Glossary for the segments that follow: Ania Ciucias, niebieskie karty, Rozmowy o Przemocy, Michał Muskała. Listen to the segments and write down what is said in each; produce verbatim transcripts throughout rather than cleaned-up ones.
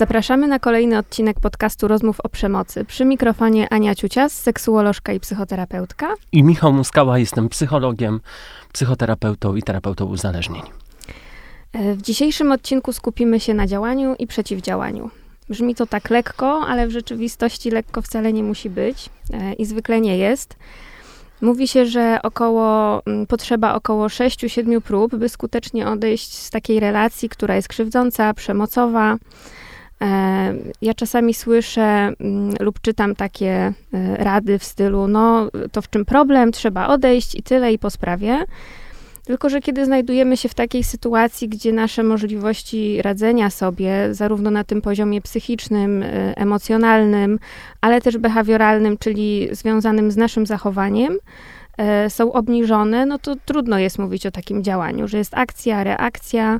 Zapraszamy na kolejny odcinek podcastu Rozmów o Przemocy. Przy mikrofonie Ania Ciucias, seksuolożka i psychoterapeutka. I Michał Muskała, jestem psychologiem, psychoterapeutą i terapeutą uzależnień. W dzisiejszym odcinku skupimy się na działaniu i przeciwdziałaniu. Brzmi to tak lekko, ale w rzeczywistości lekko wcale nie musi być i zwykle nie jest. Mówi się, że około, potrzeba około sześć do siedmiu prób, by skutecznie odejść z takiej relacji, która jest krzywdząca, przemocowa. Ja czasami słyszę lub czytam takie rady w stylu, no to w czym problem, trzeba odejść i tyle i po sprawie. Tylko że kiedy znajdujemy się w takiej sytuacji, gdzie nasze możliwości radzenia sobie, zarówno na tym poziomie psychicznym, emocjonalnym, ale też behawioralnym, czyli związanym z naszym zachowaniem, są obniżone, no to trudno jest mówić o takim działaniu, że jest akcja, reakcja.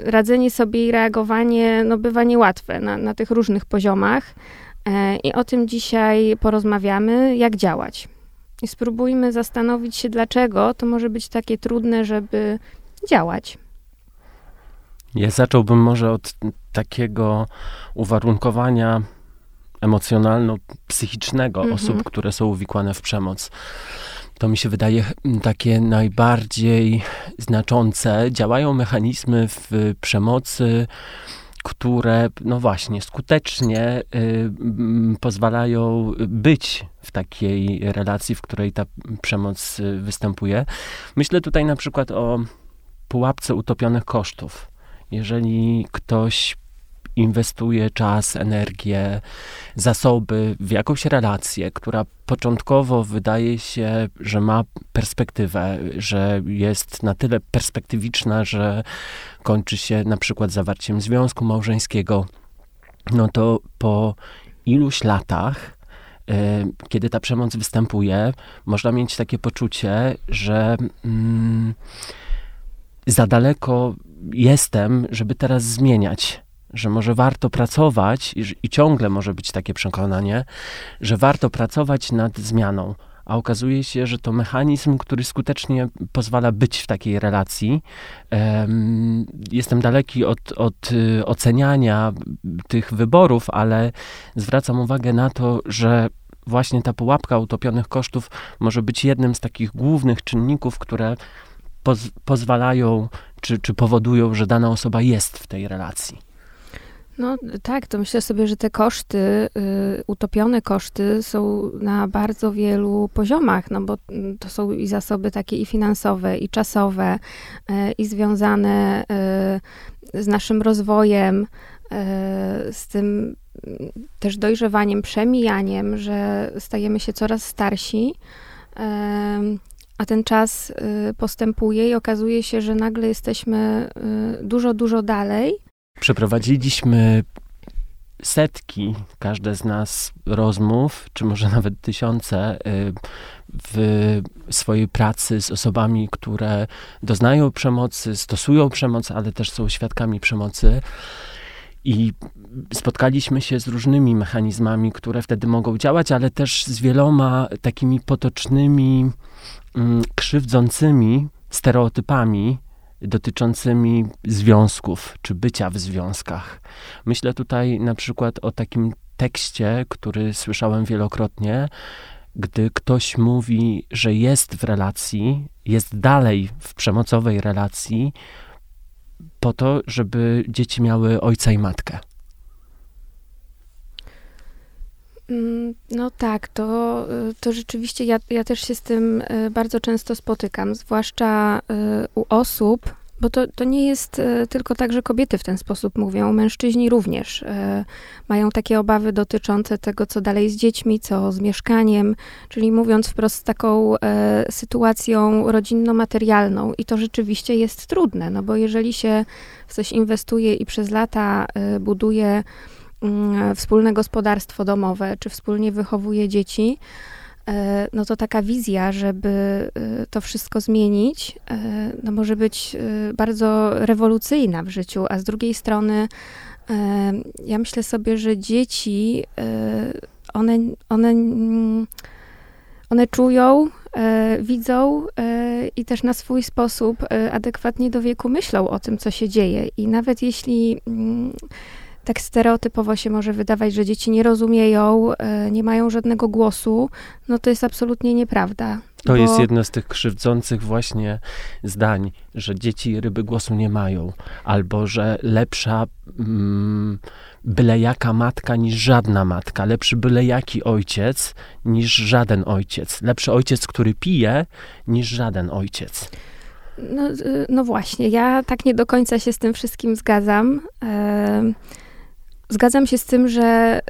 Radzenie sobie i reagowanie, no bywa niełatwe na, na tych różnych poziomach. I o tym dzisiaj porozmawiamy, jak działać. I spróbujmy zastanowić się, dlaczego to może być takie trudne, żeby działać. Ja zacząłbym może od takiego uwarunkowania emocjonalno-psychicznego mhm. osób, które są uwikłane w przemoc. To mi się wydaje takie najbardziej znaczące. Działają mechanizmy w przemocy, które, no właśnie, skutecznie y, pozwalają być w takiej relacji, w której ta przemoc występuje. Myślę tutaj na przykład o pułapce utopionych kosztów. Jeżeli ktoś inwestuje czas, energię, zasoby w jakąś relację, która początkowo wydaje się, że ma perspektywę, że jest na tyle perspektywiczna, że kończy się na przykład zawarciem związku małżeńskiego, no to po iluś latach, yy, kiedy ta przemoc występuje, można mieć takie poczucie, że mm, za daleko jestem, żeby teraz zmieniać. Że może warto pracować i, i ciągle może być takie przekonanie, że warto pracować nad zmianą, a okazuje się, że to mechanizm, który skutecznie pozwala być w takiej relacji. Um, jestem daleki od, od oceniania tych wyborów, ale zwracam uwagę na to, że właśnie ta pułapka utopionych kosztów może być jednym z takich głównych czynników, które poz, pozwalają czy, czy powodują, że dana osoba jest w tej relacji. No tak, to myślę sobie, że te koszty, y, utopione koszty są na bardzo wielu poziomach, no bo to są i zasoby takie i finansowe, i czasowe, y, i związane y, z naszym rozwojem, y, z tym też dojrzewaniem, przemijaniem, że stajemy się coraz starsi, y, a ten czas y, postępuje i okazuje się, że nagle jesteśmy y, dużo, dużo dalej. Przeprowadziliśmy setki, każde z nas, rozmów, czy może nawet tysiące w swojej pracy z osobami, które doznają przemocy, stosują przemoc, ale też są świadkami przemocy. I spotkaliśmy się z różnymi mechanizmami, które wtedy mogą działać, ale też z wieloma takimi potocznymi, krzywdzącymi stereotypami dotyczącymi związków, czy bycia w związkach. Myślę tutaj na przykład o takim tekście, który słyszałem wielokrotnie, gdy ktoś mówi, że jest w relacji, jest dalej w przemocowej relacji po to, żeby dzieci miały ojca i matkę. No tak, to, to rzeczywiście ja, ja też się z tym bardzo często spotykam, zwłaszcza u osób, bo to, to nie jest tylko tak, że kobiety w ten sposób mówią, mężczyźni również mają takie obawy dotyczące tego, co dalej z dziećmi, co z mieszkaniem, czyli mówiąc wprost z taką sytuacją rodzinno-materialną i to rzeczywiście jest trudne, no bo jeżeli się w coś inwestuje i przez lata buduje wspólne gospodarstwo domowe, czy wspólnie wychowuje dzieci, no to taka wizja, żeby to wszystko zmienić, no może być bardzo rewolucyjna w życiu, a z drugiej strony ja myślę sobie, że dzieci, one, one, one czują, widzą i też na swój sposób adekwatnie do wieku myślą o tym, co się dzieje i nawet jeśli tak stereotypowo się może wydawać, że dzieci nie rozumieją, nie mają żadnego głosu, no to jest absolutnie nieprawda. To bo... jest jedno z tych krzywdzących właśnie zdań, że dzieci i ryby głosu nie mają, albo że lepsza mm, byle jaka matka niż żadna matka, lepszy byle jaki ojciec niż żaden ojciec, lepszy ojciec, który pije, niż żaden ojciec. No, no właśnie, ja tak nie do końca się z tym wszystkim zgadzam. Zgadzam się z tym, że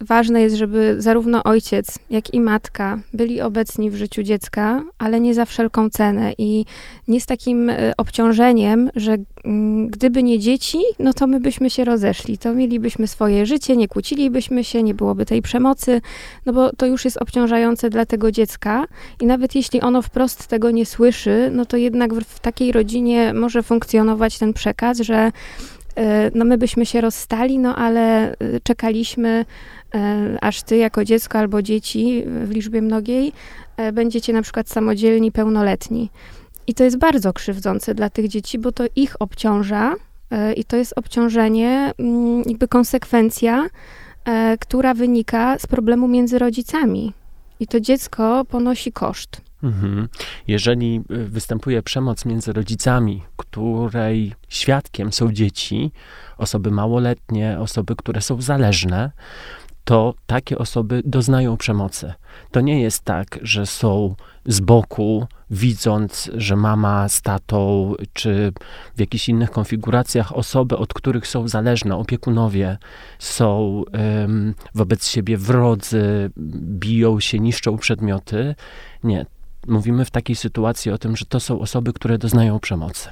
ważne jest, żeby zarówno ojciec, jak i matka byli obecni w życiu dziecka, ale nie za wszelką cenę i nie z takim obciążeniem, że gdyby nie dzieci, no to my byśmy się rozeszli, to mielibyśmy swoje życie, nie kłócilibyśmy się, nie byłoby tej przemocy, no bo to już jest obciążające dla tego dziecka i nawet jeśli ono wprost tego nie słyszy, no to jednak w, w takiej rodzinie może funkcjonować ten przekaz, że no my byśmy się rozstali, no ale czekaliśmy, aż ty jako dziecko albo dzieci w liczbie mnogiej będziecie na przykład samodzielni, pełnoletni. I to jest bardzo krzywdzące dla tych dzieci, bo to ich obciąża i to jest obciążenie, jakby konsekwencja, która wynika z problemu między rodzicami. I to dziecko ponosi koszt. Mhm. Jeżeli występuje przemoc między rodzicami, której świadkiem są dzieci, osoby małoletnie, osoby, które są zależne, to takie osoby doznają przemocy. To nie jest tak, że są z boku, widząc, że mama z tatą, czy w jakichś innych konfiguracjach osoby, od których są zależne, opiekunowie, są um, wobec siebie wrodzy, biją się, niszczą przedmioty. Nie. Mówimy w takiej sytuacji o tym, że to są osoby, które doznają przemocy.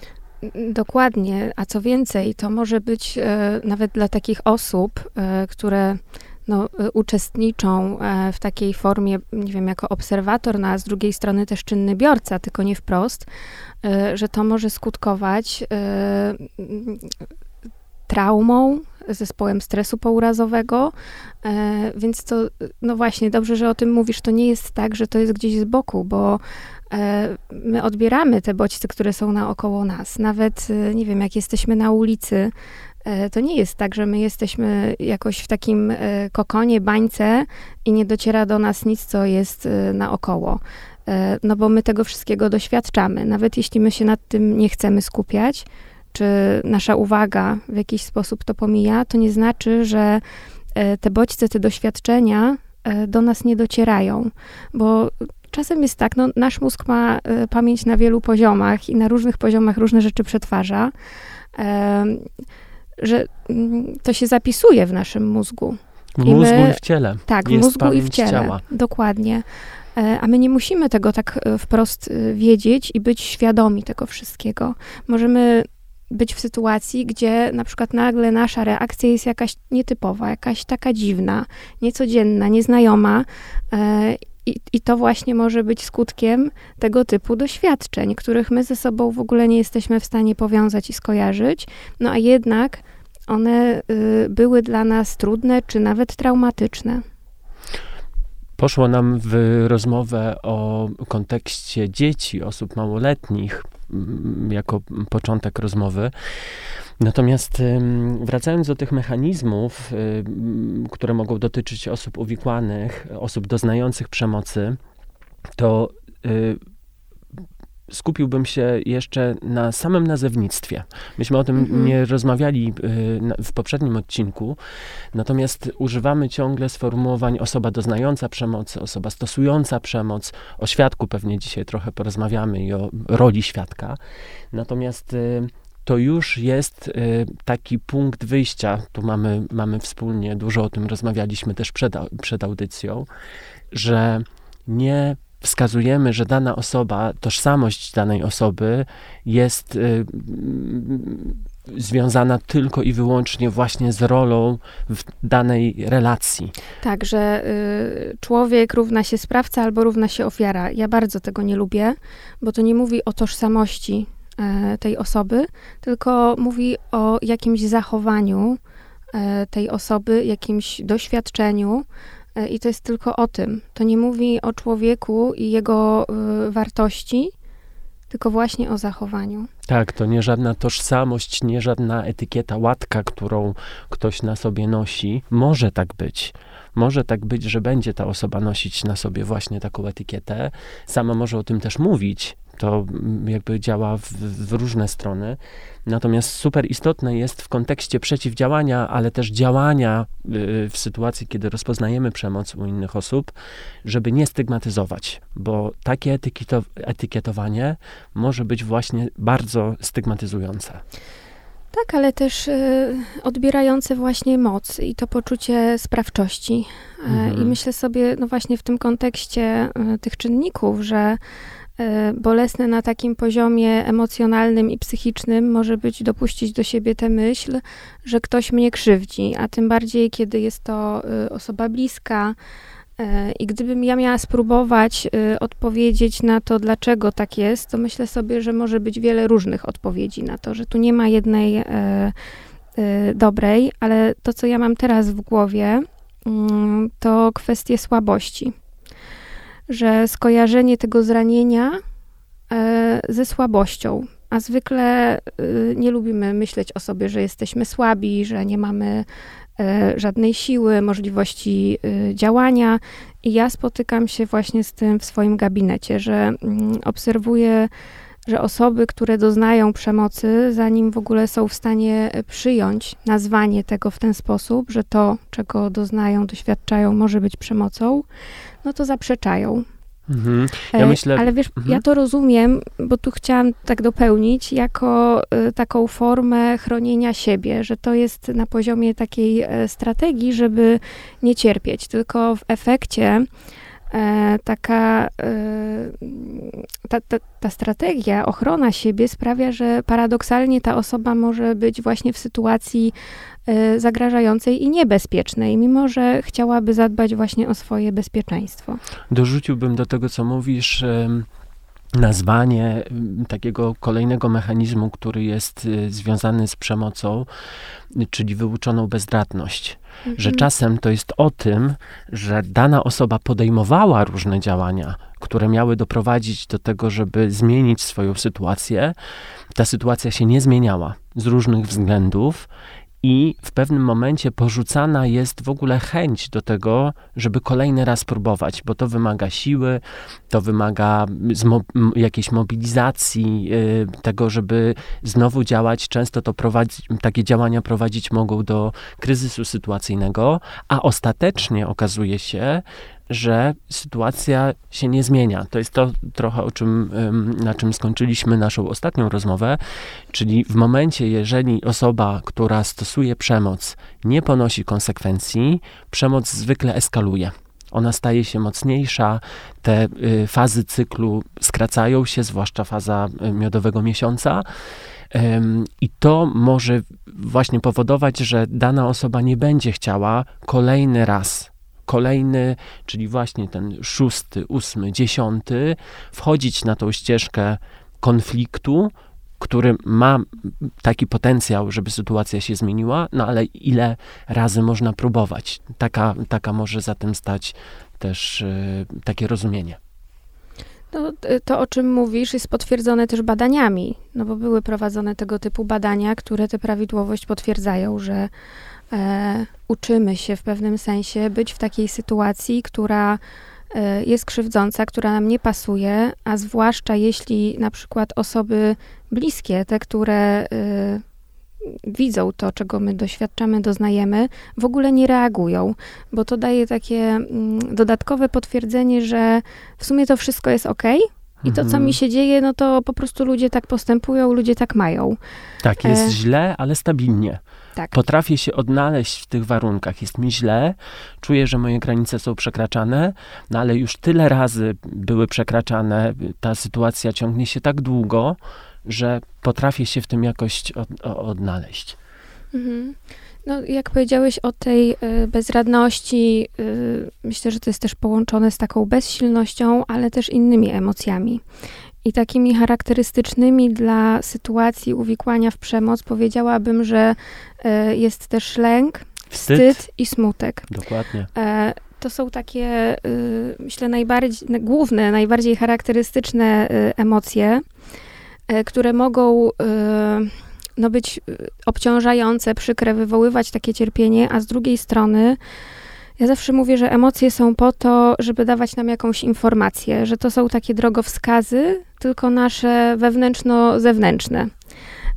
Dokładnie, a co więcej, to może być e, nawet dla takich osób, e, które no, e, uczestniczą e, w takiej formie, nie wiem, jako obserwator, no, a z drugiej strony też czynny biorca, tylko nie wprost, e, że to może skutkować e, traumą, zespołem stresu pourazowego, e, więc to, no właśnie, dobrze, że o tym mówisz, to nie jest tak, że to jest gdzieś z boku, bo e, my odbieramy te bodźce, które są naokoło nas. Nawet, nie wiem, jak jesteśmy na ulicy, e, to nie jest tak, że my jesteśmy jakoś w takim e, kokonie, bańce i nie dociera do nas nic, co jest e, naokoło. E, no bo my tego wszystkiego doświadczamy. Nawet jeśli my się nad tym nie chcemy skupiać, czy nasza uwaga w jakiś sposób to pomija, to nie znaczy, że te bodźce, te doświadczenia do nas nie docierają, bo czasem jest tak, no, nasz mózg ma pamięć na wielu poziomach i na różnych poziomach różne rzeczy przetwarza, że to się zapisuje w naszym mózgu. W I mózgu my, i w ciele. Tak, w mózgu i w ciele. Ciała. Dokładnie. A my nie musimy tego tak wprost wiedzieć i być świadomi tego wszystkiego. Możemy być w sytuacji, gdzie na przykład nagle nasza reakcja jest jakaś nietypowa, jakaś taka dziwna, niecodzienna, nieznajoma i, i to właśnie może być skutkiem tego typu doświadczeń, których my ze sobą w ogóle nie jesteśmy w stanie powiązać i skojarzyć, no a jednak one były dla nas trudne czy nawet traumatyczne. Poszło nam w rozmowę o kontekście dzieci, osób małoletnich, jako początek rozmowy. Natomiast wracając do tych mechanizmów, które mogą dotyczyć osób uwikłanych, osób doznających przemocy, to skupiłbym się jeszcze na samym nazewnictwie. Myśmy o tym mm-hmm. nie rozmawiali w poprzednim odcinku, natomiast używamy ciągle sformułowań osoba doznająca przemocy, osoba stosująca przemoc. O świadku pewnie dzisiaj trochę porozmawiamy i o roli świadka. Natomiast to już jest taki punkt wyjścia. Tu mamy, mamy wspólnie, dużo o tym rozmawialiśmy też przed, przed audycją, że nie wskazujemy, że dana osoba, tożsamość danej osoby jest y, związana tylko i wyłącznie właśnie z rolą w danej relacji. Tak, że y, człowiek równa się sprawca albo równa się ofiara. Ja bardzo tego nie lubię, bo to nie mówi o tożsamości y, tej osoby, tylko mówi o jakimś zachowaniu y, tej osoby, jakimś doświadczeniu. I to jest tylko o tym. To nie mówi o człowieku i jego y, wartości, tylko właśnie o zachowaniu. Tak, to nie żadna tożsamość, nie żadna etykieta, łatka, którą ktoś na sobie nosi. Może tak być. Może tak być, że będzie ta osoba nosić na sobie właśnie taką etykietę. Sama może o tym też mówić. To jakby działa w, w różne strony. Natomiast super istotne jest w kontekście przeciwdziałania, ale też działania w sytuacji, kiedy rozpoznajemy przemoc u innych osób, żeby nie stygmatyzować, bo takie etykietow- etykietowanie może być właśnie bardzo stygmatyzujące. Tak, ale też y, odbierające właśnie moc i to poczucie sprawczości. Mhm. I myślę sobie, no właśnie w tym kontekście y, tych czynników, że bolesne na takim poziomie emocjonalnym i psychicznym może być dopuścić do siebie tę myśl, że ktoś mnie krzywdzi, a tym bardziej, kiedy jest to osoba bliska. I gdybym ja miała spróbować odpowiedzieć na to, dlaczego tak jest, to myślę sobie, że może być wiele różnych odpowiedzi na to, że tu nie ma jednej dobrej, ale to, co ja mam teraz w głowie, to kwestie słabości. Że skojarzenie tego zranienia e, ze słabością, a zwykle e, nie lubimy myśleć o sobie, że jesteśmy słabi, że nie mamy e, żadnej siły, możliwości e, działania. I ja spotykam się właśnie z tym w swoim gabinecie, że m, obserwuję, że osoby, które doznają przemocy, zanim w ogóle są w stanie przyjąć nazwanie tego w ten sposób, że to, czego doznają, doświadczają, może być przemocą, no to zaprzeczają. Mhm. Ja myślę... Ale wiesz, mhm. ja to rozumiem, bo tu chciałam tak dopełnić, jako taką formę chronienia siebie, że to jest na poziomie takiej strategii, żeby nie cierpieć, tylko w efekcie taka ta, ta, ta strategia, ochrona siebie sprawia, że paradoksalnie ta osoba może być właśnie w sytuacji zagrażającej i niebezpiecznej, mimo że chciałaby zadbać właśnie o swoje bezpieczeństwo. Dorzuciłbym do tego, co mówisz, nazwanie takiego kolejnego mechanizmu, który jest związany z przemocą, czyli wyuczoną bezradność. Mhm. Że czasem to jest o tym, że dana osoba podejmowała różne działania, które miały doprowadzić do tego, żeby zmienić swoją sytuację. Ta sytuacja się nie zmieniała z różnych względów i w pewnym momencie porzucana jest w ogóle chęć do tego, żeby kolejny raz próbować, bo to wymaga siły, to wymaga zmo- jakiejś mobilizacji, yy, tego, żeby znowu działać. Często to prowadzi, takie działania prowadzić mogą do kryzysu sytuacyjnego, a ostatecznie okazuje się, że sytuacja się nie zmienia. To jest to trochę, o czym, na czym skończyliśmy naszą ostatnią rozmowę, czyli w momencie, jeżeli osoba, która stosuje przemoc, nie ponosi konsekwencji, przemoc zwykle eskaluje. Ona staje się mocniejsza, te y, fazy cyklu skracają się, zwłaszcza faza miodowego miesiąca. I to może właśnie powodować, że dana osoba nie będzie chciała kolejny raz Kolejny, czyli właśnie ten szósty, ósmy, dziesiąty, wchodzić na tą ścieżkę konfliktu, który ma taki potencjał, żeby sytuacja się zmieniła, no ale ile razy można próbować? Taka, taka może za tym stać też yy, takie rozumienie. No, to, o czym mówisz, jest potwierdzone też badaniami, no bo były prowadzone tego typu badania, które tę prawidłowość potwierdzają, że E, uczymy się w pewnym sensie być w takiej sytuacji, która e, jest krzywdząca, która nam nie pasuje, a zwłaszcza jeśli na przykład osoby bliskie, te, które e, widzą to, czego my doświadczamy, doznajemy, w ogóle nie reagują, bo to daje takie mm, dodatkowe potwierdzenie, że w sumie to wszystko jest okej, i to, co mi się dzieje, no to po prostu ludzie tak postępują, ludzie tak mają. Tak, jest e... źle, ale stabilnie. Tak. Potrafię się odnaleźć w tych warunkach. Jest mi źle, czuję, że moje granice są przekraczane, no ale już tyle razy były przekraczane, ta sytuacja ciągnie się tak długo, że potrafię się w tym jakoś od, odnaleźć. Mhm. No, jak powiedziałeś o tej y, bezradności, y, myślę, że to jest też połączone z taką bezsilnością, ale też innymi emocjami. I takimi charakterystycznymi dla sytuacji uwikłania w przemoc powiedziałabym, że y, jest też lęk, wstyd, wstyd i smutek. Dokładnie. Y, To są takie, myślę, najbardziej główne, najbardziej charakterystyczne emocje, które mogą no, być obciążające, przykre, wywoływać takie cierpienie, a z drugiej strony ja zawsze mówię, że emocje są po to, żeby dawać nam jakąś informację, że to są takie drogowskazy, tylko nasze wewnętrzno-zewnętrzne.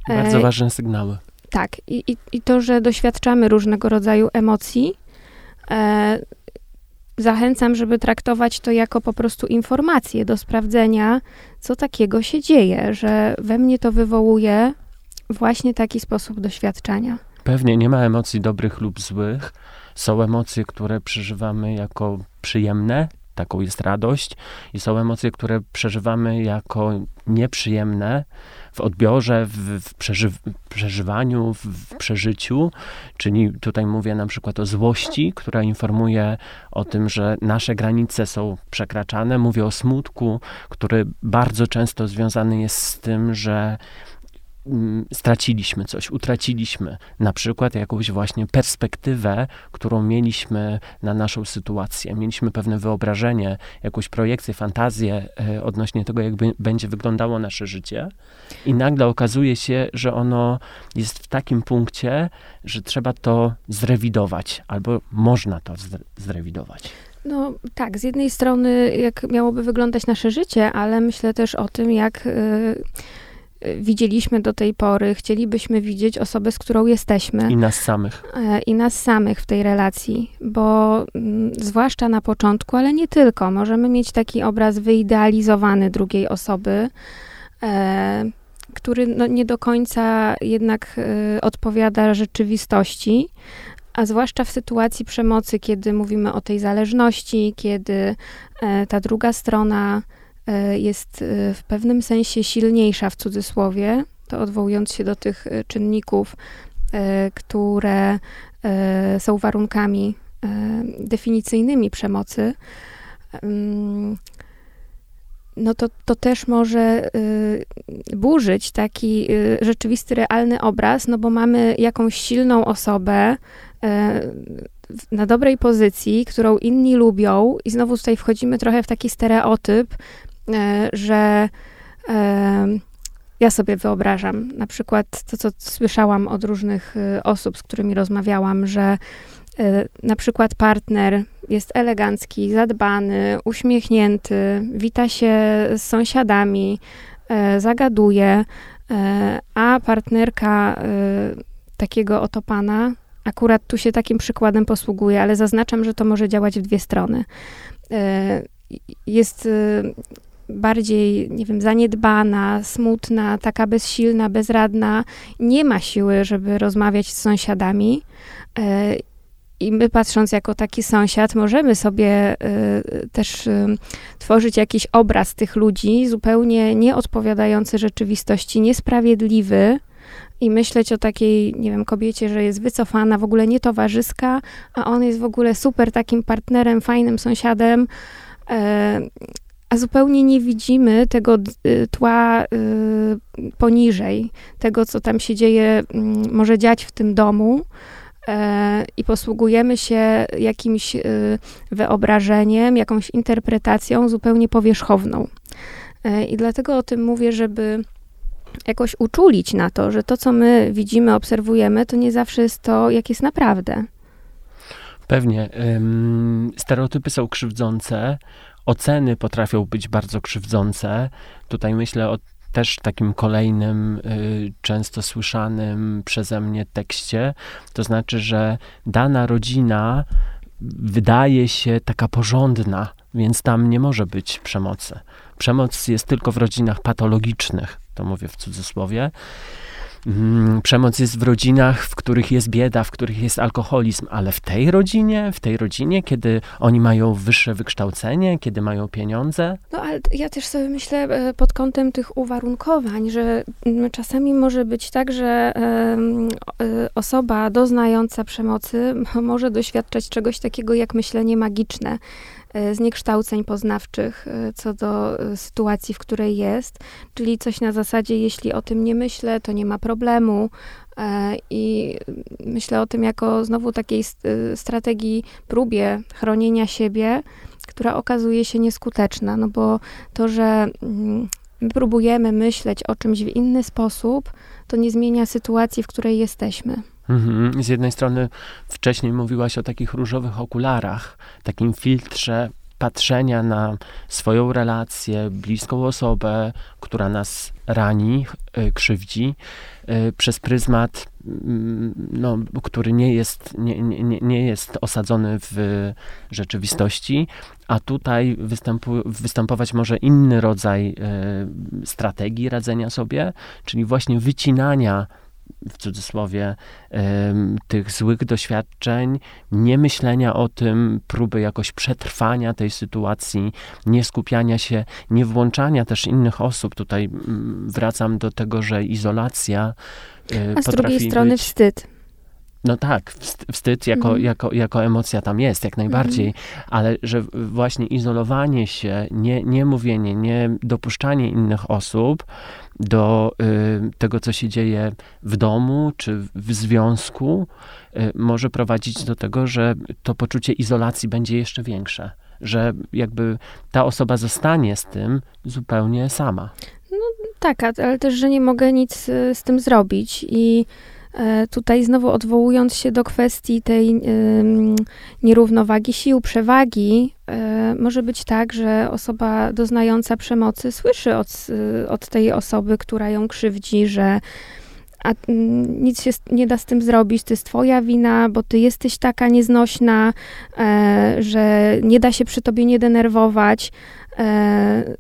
Bardzo ważne sygnały. Tak. I, i, i to, że doświadczamy różnego rodzaju emocji, e, zachęcam, żeby traktować to jako po prostu informację do sprawdzenia, co takiego się dzieje, że we mnie to wywołuje właśnie taki sposób doświadczania. Pewnie nie ma emocji dobrych lub złych. Są emocje, które przeżywamy jako przyjemne, taką jest radość, i są emocje, które przeżywamy jako nieprzyjemne w odbiorze, w, w przeżyw- przeżywaniu, w, w przeżyciu. Czyli tutaj mówię na przykład o złości, która informuje o tym, że nasze granice są przekraczane. Mówię o smutku, który bardzo często związany jest z tym, że straciliśmy coś, utraciliśmy na przykład jakąś właśnie perspektywę, którą mieliśmy na naszą sytuację. Mieliśmy pewne wyobrażenie, jakąś projekcję, fantazję odnośnie tego, jak będzie wyglądało nasze życie i nagle okazuje się, że ono jest w takim punkcie, że trzeba to zrewidować albo można to zrewidować. No tak, z jednej strony jak miałoby wyglądać nasze życie, ale myślę też o tym, jak yy... widzieliśmy do tej pory, chcielibyśmy widzieć osobę, z którą jesteśmy. I nas samych. I nas samych w tej relacji, bo m, zwłaszcza na początku, ale nie tylko, możemy mieć taki obraz wyidealizowany drugiej osoby, e, który no, nie do końca jednak e, odpowiada rzeczywistości, a zwłaszcza w sytuacji przemocy, kiedy mówimy o tej zależności, kiedy e, ta druga strona jest w pewnym sensie silniejsza, w cudzysłowie, to odwołując się do tych czynników, które są warunkami definicyjnymi przemocy, no to, to też może burzyć taki rzeczywisty, realny obraz, no bo mamy jakąś silną osobę, na dobrej pozycji, którą inni lubią i znowu tutaj wchodzimy trochę w taki stereotyp, że ja sobie wyobrażam, na przykład to, co słyszałam od różnych osób, z którymi rozmawiałam, że na przykład partner jest elegancki, zadbany, uśmiechnięty, wita się z sąsiadami, zagaduje, a partnerka takiego oto pana akurat tu się takim przykładem posługuję, ale zaznaczam, że to może działać w dwie strony. Jest bardziej, nie wiem, zaniedbana, smutna, taka bezsilna, bezradna. Nie ma siły, żeby rozmawiać z sąsiadami. I my, patrząc jako taki sąsiad, możemy sobie też tworzyć jakiś obraz tych ludzi, zupełnie nieodpowiadający rzeczywistości, niesprawiedliwy, i myśleć o takiej, nie wiem, kobiecie, że jest wycofana, w ogóle nietowarzyska, a on jest w ogóle super takim partnerem, fajnym sąsiadem, e, a zupełnie nie widzimy tego tła e, poniżej, tego, co tam się dzieje, m, może dziać w tym domu e, i posługujemy się jakimś e, wyobrażeniem, jakąś interpretacją zupełnie powierzchowną. E, I dlatego o tym mówię, żeby jakoś uczulić na to, że to, co my widzimy, obserwujemy, to nie zawsze jest to, jak jest naprawdę. Pewnie. Ym, stereotypy są krzywdzące, oceny potrafią być bardzo krzywdzące. Tutaj myślę o też takim kolejnym, y, często słyszanym przeze mnie tekście. To znaczy, że dana rodzina wydaje się taka porządna, więc tam nie może być przemocy. Przemoc jest tylko w rodzinach patologicznych. To mówię w cudzysłowie. Przemoc jest w rodzinach, w których jest bieda, w których jest alkoholizm, ale w tej rodzinie, w tej rodzinie, kiedy oni mają wyższe wykształcenie, kiedy mają pieniądze. No ale ja też sobie myślę pod kątem tych uwarunkowań, że czasami może być tak, że osoba doznająca przemocy może doświadczać czegoś takiego jak myślenie magiczne. zniekształceń poznawczych co do sytuacji, w której jest, czyli coś na zasadzie, jeśli o tym nie myślę, to nie ma problemu. I myślę o tym jako znowu takiej strategii, próbie chronienia siebie, która okazuje się nieskuteczna, no bo to, że my próbujemy myśleć o czymś w inny sposób, to nie zmienia sytuacji, w której jesteśmy. Mhm. Z jednej strony wcześniej mówiłaś o takich różowych okularach, takim filtrze patrzenia na swoją relację, bliską osobę, która nas rani, krzywdzi, przez pryzmat, no, który nie jest, nie, nie, nie jest osadzony w rzeczywistości, a tutaj występu, występować może inny rodzaj strategii radzenia sobie, czyli właśnie wycinania, w cudzysłowie, tych złych doświadczeń, nie myślenia o tym, próby jakoś przetrwania tej sytuacji, nie skupiania się, nie włączania też innych osób. Tutaj wracam do tego, że izolacja potrafi być... A z drugiej strony wstyd. No tak, wstyd jako, mhm. jako, jako emocja tam jest, jak najbardziej, mhm. ale że właśnie izolowanie się, nie, nie mówienie, nie dopuszczanie innych osób do y, tego, co się dzieje w domu czy w związku, y, może prowadzić do tego, że to poczucie izolacji będzie jeszcze większe. Że jakby ta osoba zostanie z tym zupełnie sama. No tak, ale też, że nie mogę nic z tym zrobić i tutaj znowu odwołując się do kwestii tej y, nierównowagi sił, przewagi, y, może być tak, że osoba doznająca przemocy słyszy od, y, od tej osoby, która ją krzywdzi, że a, y, nic się nie da z tym zrobić, to jest twoja wina, bo ty jesteś taka nieznośna, y, że nie da się przy tobie nie denerwować.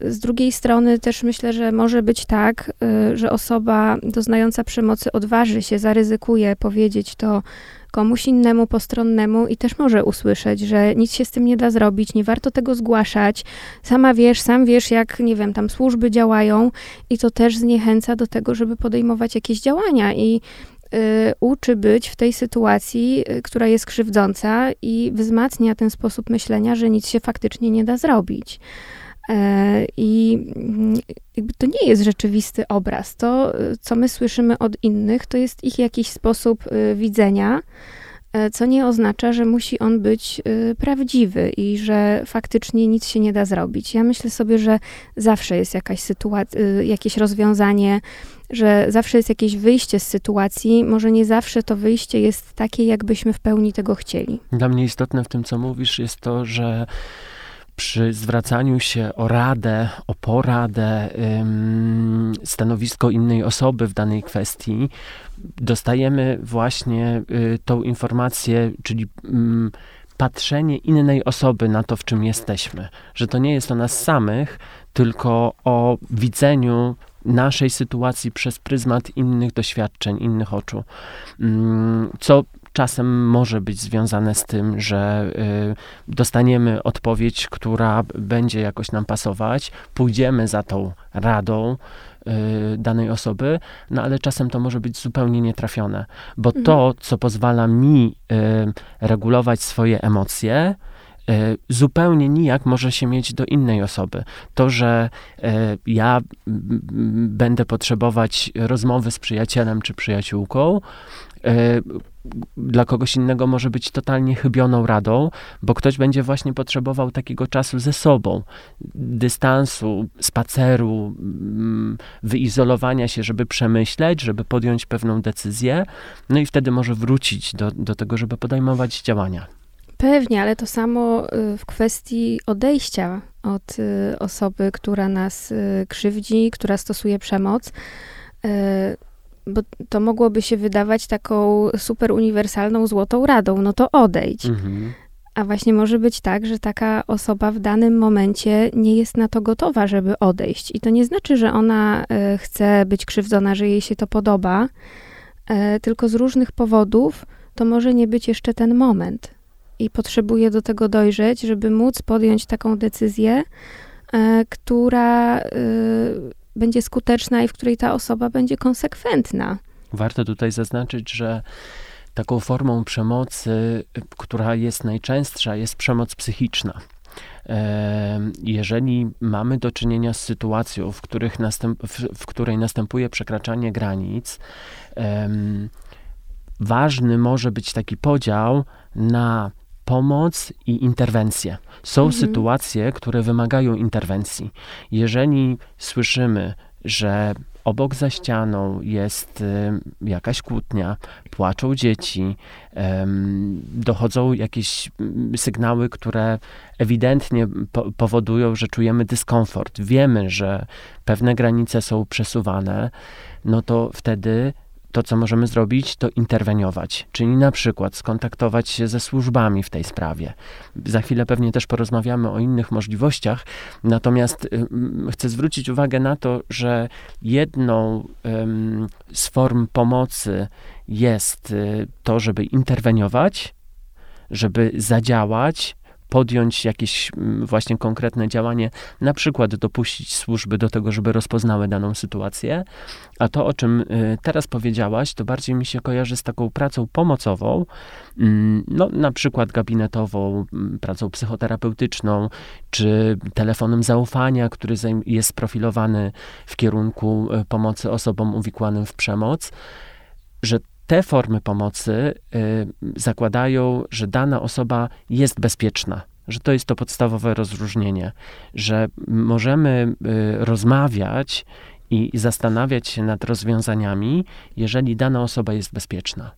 Z drugiej strony też myślę, że może być tak, że osoba doznająca przemocy odważy się, zaryzykuje powiedzieć to komuś innemu, postronnemu i też może usłyszeć, że nic się z tym nie da zrobić, nie warto tego zgłaszać, sama wiesz, sam wiesz, jak, nie wiem, tam służby działają i to też zniechęca do tego, żeby podejmować jakieś działania i y, uczy być w tej sytuacji, y, która jest krzywdząca i wzmacnia ten sposób myślenia, że nic się faktycznie nie da zrobić. I jakby to nie jest rzeczywisty obraz. To, co my słyszymy od innych, to jest ich jakiś sposób widzenia, co nie oznacza, że musi on być prawdziwy i że faktycznie nic się nie da zrobić. Ja myślę sobie, że zawsze jest jakaś sytuacja, jakieś rozwiązanie, że zawsze jest jakieś wyjście z sytuacji, może nie zawsze to wyjście jest takie, jakbyśmy w pełni tego chcieli. Dla mnie istotne w tym, co mówisz, jest to, że przy zwracaniu się o radę, o poradę, ym, stanowisko innej osoby w danej kwestii, dostajemy właśnie y, tą informację, czyli ym, patrzenie innej osoby na to, w czym jesteśmy. Że to nie jest o nas samych, tylko o widzeniu naszej sytuacji przez pryzmat innych doświadczeń, innych oczu. Ym, co czasem może być związane z tym, że y, dostaniemy odpowiedź, która będzie jakoś nam pasować, pójdziemy za tą radą y, danej osoby, no ale czasem to może być zupełnie nietrafione, bo mhm. to, co pozwala mi y, regulować swoje emocje, Y, zupełnie nijak może się mieć do innej osoby. To, że y, ja m, będę potrzebować rozmowy z przyjacielem czy przyjaciółką, y, dla kogoś innego może być totalnie chybioną radą, bo ktoś będzie właśnie potrzebował takiego czasu ze sobą, dystansu, spaceru, m, wyizolowania się, żeby przemyśleć, żeby podjąć pewną decyzję, no i wtedy może wrócić do, do tego, żeby podejmować działania. Pewnie, ale to samo w kwestii odejścia od osoby, która nas krzywdzi, która stosuje przemoc, bo to mogłoby się wydawać taką super uniwersalną, złotą radą, no to odejdź. Mhm. A właśnie może być tak, że taka osoba w danym momencie nie jest na to gotowa, żeby odejść. I to nie znaczy, że ona chce być krzywdzona, że jej się to podoba, tylko z różnych powodów to może nie być jeszcze ten moment. I potrzebuje do tego dojrzeć, żeby móc podjąć taką decyzję, y, która y, będzie skuteczna i w której ta osoba będzie konsekwentna. Warto tutaj zaznaczyć, że taką formą przemocy, która jest najczęstsza, jest przemoc psychiczna. jeżeli mamy do czynienia z sytuacją, w, których następ, w, w której następuje przekraczanie granic, ważny może być taki podział na pomoc i interwencję. Są mhm. sytuacje, które wymagają interwencji. Jeżeli słyszymy, że obok za ścianą jest y, jakaś kłótnia, płaczą dzieci, y, dochodzą jakieś sygnały, które ewidentnie po- powodują, że czujemy dyskomfort. Wiemy, że pewne granice są przesuwane, no to wtedy to, co możemy zrobić, to interweniować. Czyli na przykład skontaktować się ze służbami w tej sprawie. Za chwilę pewnie też porozmawiamy o innych możliwościach. Natomiast ym, chcę zwrócić uwagę na to, że jedną ym, z form pomocy jest y, to, żeby interweniować, żeby zadziałać, podjąć jakieś właśnie konkretne działanie, na przykład dopuścić służby do tego, żeby rozpoznały daną sytuację. A to, o czym teraz powiedziałaś, to bardziej mi się kojarzy z taką pracą pomocową, no na przykład gabinetową, pracą psychoterapeutyczną, czy telefonem zaufania, który jest profilowany w kierunku pomocy osobom uwikłanym w przemoc, że te formy pomocy y, zakładają, że dana osoba jest bezpieczna, że to jest to podstawowe rozróżnienie, że możemy y, rozmawiać i zastanawiać się nad rozwiązaniami, jeżeli dana osoba jest bezpieczna.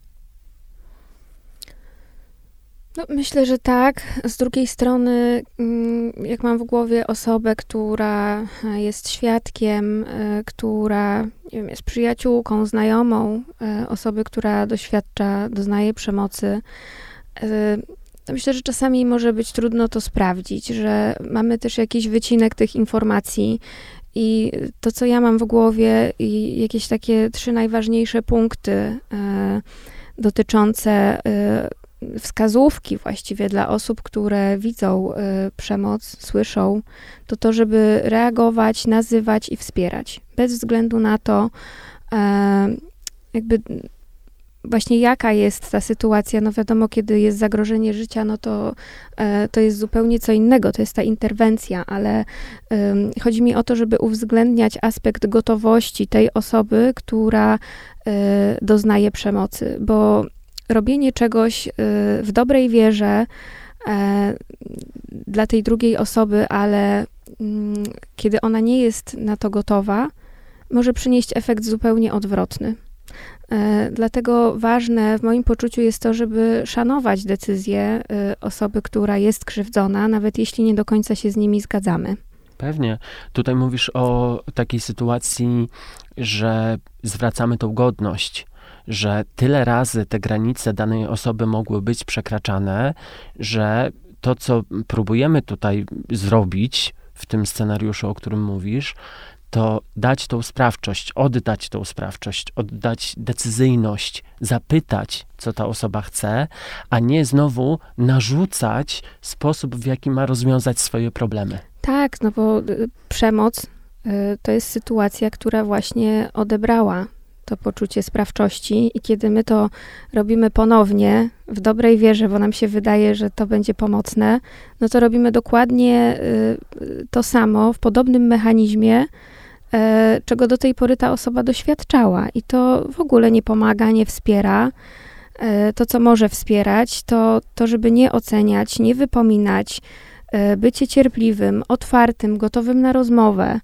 No, myślę, że tak. Z drugiej strony, jak mam w głowie osobę, która jest świadkiem, która nie wiem, jest przyjaciółką, znajomą osoby, która doświadcza, doznaje przemocy, to myślę, że czasami może być trudno to sprawdzić, że mamy też jakiś wycinek tych informacji i to, co ja mam w głowie i jakieś takie trzy najważniejsze punkty dotyczące wskazówki właściwie dla osób, które widzą y, przemoc, słyszą, to to, żeby reagować, nazywać i wspierać. Bez względu na to, y, jakby właśnie jaka jest ta sytuacja, no wiadomo, kiedy jest zagrożenie życia, no to, y, to jest zupełnie co innego, to jest ta interwencja, ale y, chodzi mi o to, żeby uwzględniać aspekt gotowości tej osoby, która y, doznaje przemocy, bo robienie czegoś w dobrej wierze dla tej drugiej osoby, ale kiedy ona nie jest na to gotowa, może przynieść efekt zupełnie odwrotny. Dlatego ważne w moim poczuciu jest to, żeby szanować decyzję osoby, która jest krzywdzona, nawet jeśli nie do końca się z nimi zgadzamy. Pewnie. Tutaj mówisz o takiej sytuacji, że zwracamy tą godność, że tyle razy te granice danej osoby mogły być przekraczane, że to, co próbujemy tutaj zrobić w tym scenariuszu, o którym mówisz, to dać tą sprawczość, oddać tą sprawczość, oddać decyzyjność, zapytać, co ta osoba chce, a nie znowu narzucać sposób, w jaki ma rozwiązać swoje problemy. Tak, no bo przemoc y, to jest sytuacja, która właśnie odebrała to poczucie sprawczości i kiedy my to robimy ponownie w dobrej wierze, bo nam się wydaje, że to będzie pomocne, no to robimy dokładnie y, to samo w podobnym mechanizmie, y, czego do tej pory ta osoba doświadczała i to w ogóle nie pomaga, nie wspiera. Y, to, co może wspierać, to to, żeby nie oceniać, nie wypominać, y, bycie cierpliwym, otwartym, gotowym na rozmowę,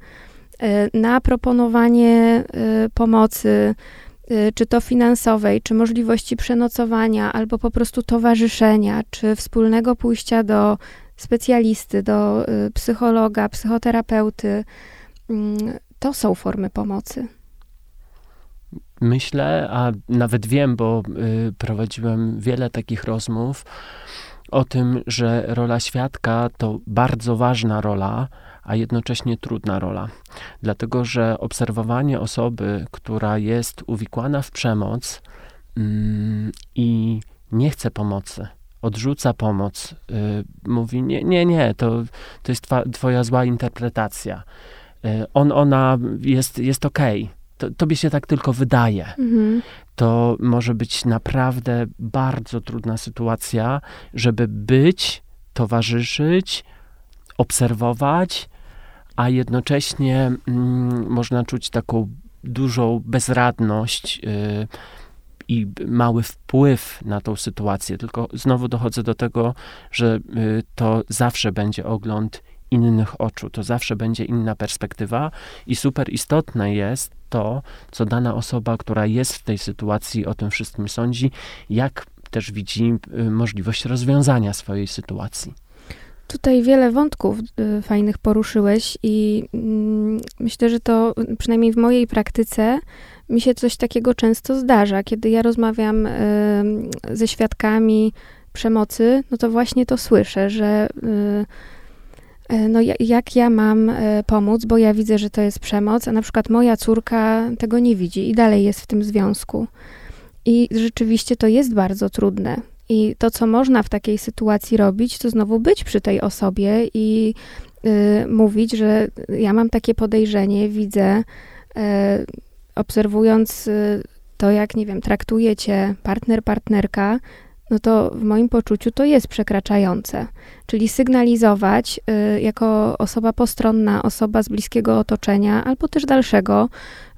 na proponowanie y, pomocy, y, czy to finansowej, czy możliwości przenocowania, albo po prostu towarzyszenia, czy wspólnego pójścia do specjalisty, do y, psychologa, psychoterapeuty. Y, to są formy pomocy. Myślę, a nawet wiem, bo y, prowadziłem wiele takich rozmów o tym, że rola świadka to bardzo ważna rola, a jednocześnie trudna rola. Dlatego, że obserwowanie osoby, która jest uwikłana w przemoc yy, i nie chce pomocy, odrzuca pomoc, yy, mówi nie, nie, nie, to, to jest twa, twoja zła interpretacja. Yy, on, ona jest, jest okej. Okay. To, tobie się tak tylko wydaje. Mhm. To może być naprawdę bardzo trudna sytuacja, żeby być, towarzyszyć, obserwować, a jednocześnie mm, można czuć taką dużą bezradność yy, i mały wpływ na tą sytuację. Tylko znowu dochodzę do tego, że yy, to zawsze będzie ogląd innych oczu, to zawsze będzie inna perspektywa i super istotne jest to, co dana osoba, która jest w tej sytuacji, o tym wszystkim sądzi, jak też widzi możliwość rozwiązania swojej sytuacji. Tutaj wiele wątków fajnych poruszyłeś i myślę, że to przynajmniej w mojej praktyce mi się coś takiego często zdarza. Kiedy ja rozmawiam ze świadkami przemocy, no to właśnie to słyszę, że no jak ja mam pomóc, bo ja widzę, że to jest przemoc, a na przykład moja córka tego nie widzi i dalej jest w tym związku. I rzeczywiście to jest bardzo trudne. I to, co można w takiej sytuacji robić, to znowu być przy tej osobie i y, mówić, że ja mam takie podejrzenie, widzę, y, obserwując y, to, jak, nie wiem, traktuje cię partner, partnerka, no to w moim poczuciu to jest przekraczające. Czyli sygnalizować y, jako osoba postronna, osoba z bliskiego otoczenia albo też dalszego,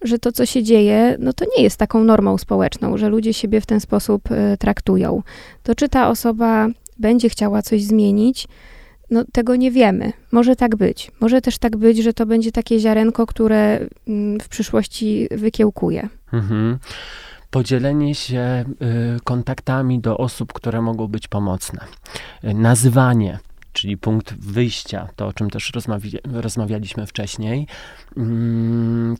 że to, co się dzieje, no to nie jest taką normą społeczną, że ludzie siebie w ten sposób y, traktują. To czy ta osoba będzie chciała coś zmienić? No tego nie wiemy. Może tak być. Może też tak być, że to będzie takie ziarenko, które y, w przyszłości wykiełkuje. Mhm. Podzielenie się kontaktami do osób, które mogą być pomocne. Nazywanie, czyli punkt wyjścia, to o czym też rozmawi- rozmawialiśmy wcześniej,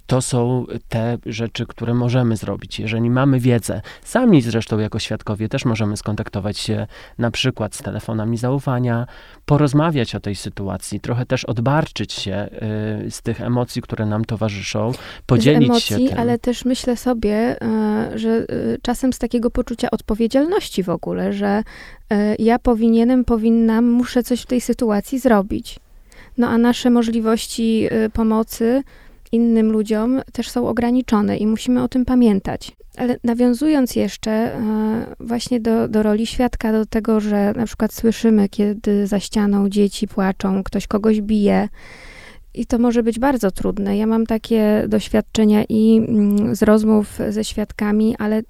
to są te rzeczy, które możemy zrobić. Jeżeli mamy wiedzę, sami zresztą jako świadkowie też możemy skontaktować się na przykład z telefonami zaufania, porozmawiać o tej sytuacji, trochę też odbarczyć się y, z tych emocji, które nam towarzyszą, podzielić emocji, się tym. Ale też myślę sobie, y, że y, czasem z takiego poczucia odpowiedzialności w ogóle, że y, ja powinienem, powinnam, muszę coś w tej sytuacji zrobić. No a nasze możliwości y, pomocy innym ludziom też są ograniczone i musimy o tym pamiętać. Ale nawiązując jeszcze właśnie do, do roli świadka, do tego, że na przykład słyszymy, kiedy za ścianą dzieci płaczą, ktoś kogoś bije i to może być bardzo trudne. Ja mam takie doświadczenia i z rozmów ze świadkami, ale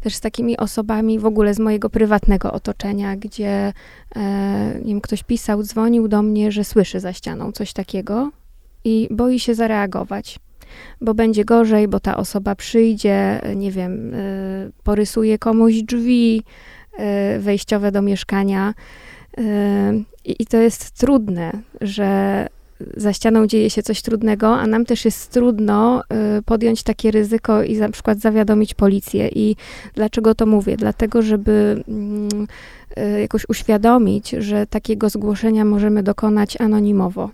też z takimi osobami w ogóle z mojego prywatnego otoczenia, gdzie nie wiem, ktoś pisał, dzwonił do mnie, że słyszy za ścianą coś takiego i boi się zareagować. Bo będzie gorzej, bo ta osoba przyjdzie, nie wiem, y, porysuje komuś drzwi y, wejściowe do mieszkania. Y, I to jest trudne, że za ścianą dzieje się coś trudnego, a nam też jest trudno y, podjąć takie ryzyko i na przykład zawiadomić policję. I dlaczego to mówię? Dlatego, żeby y, y, jakoś uświadomić, że takiego zgłoszenia możemy dokonać anonimowo.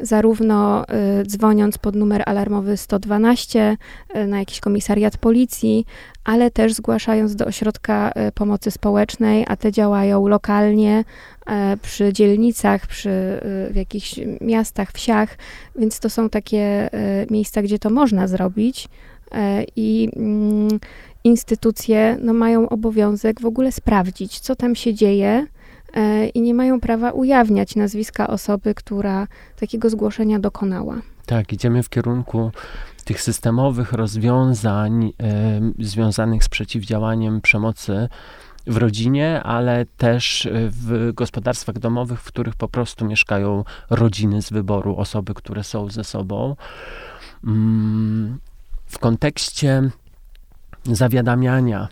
Zarówno y, dzwoniąc pod numer alarmowy sto dwanaście y, na jakiś komisariat policji, ale też zgłaszając do ośrodka y, pomocy społecznej, a te działają lokalnie y, przy dzielnicach, przy y, w jakichś miastach, wsiach, więc to są takie y, miejsca, gdzie to można zrobić i y, y, y, instytucje no, mają obowiązek w ogóle sprawdzić, co tam się dzieje, i nie mają prawa ujawniać nazwiska osoby, która takiego zgłoszenia dokonała. Tak, idziemy w kierunku tych systemowych rozwiązań y, związanych z przeciwdziałaniem przemocy w rodzinie, ale też w gospodarstwach domowych, w których po prostu mieszkają rodziny z wyboru, osoby, które są ze sobą. Mm, w kontekście zawiadamiania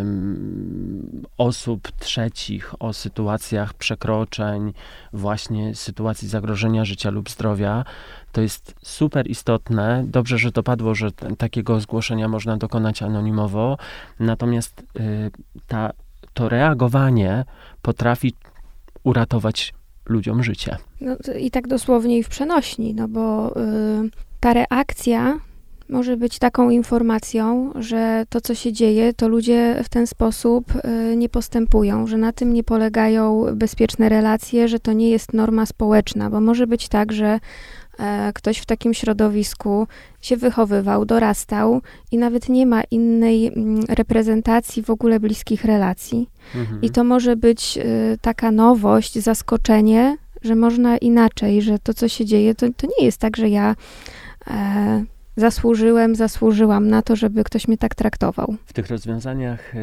Ym, osób trzecich o sytuacjach przekroczeń, właśnie sytuacji zagrożenia życia lub zdrowia. To jest super istotne. Dobrze, że to padło, że t- takiego zgłoszenia można dokonać anonimowo. Natomiast y, ta, to reagowanie potrafi uratować ludziom życie. No, i tak dosłownie i w przenośni, no bo y, ta reakcja może być taką informacją, że to, co się dzieje, to ludzie w ten sposób y, nie postępują, że na tym nie polegają bezpieczne relacje, że to nie jest norma społeczna, bo może być tak, że y, ktoś w takim środowisku się wychowywał, dorastał i nawet nie ma innej y, reprezentacji w ogóle bliskich relacji. Mhm. I to może być y, taka nowość, zaskoczenie, że można inaczej, że to, co się dzieje, to, to nie jest tak, że ja e, zasłużyłem, zasłużyłam na to, żeby ktoś mnie tak traktował. W tych rozwiązaniach y,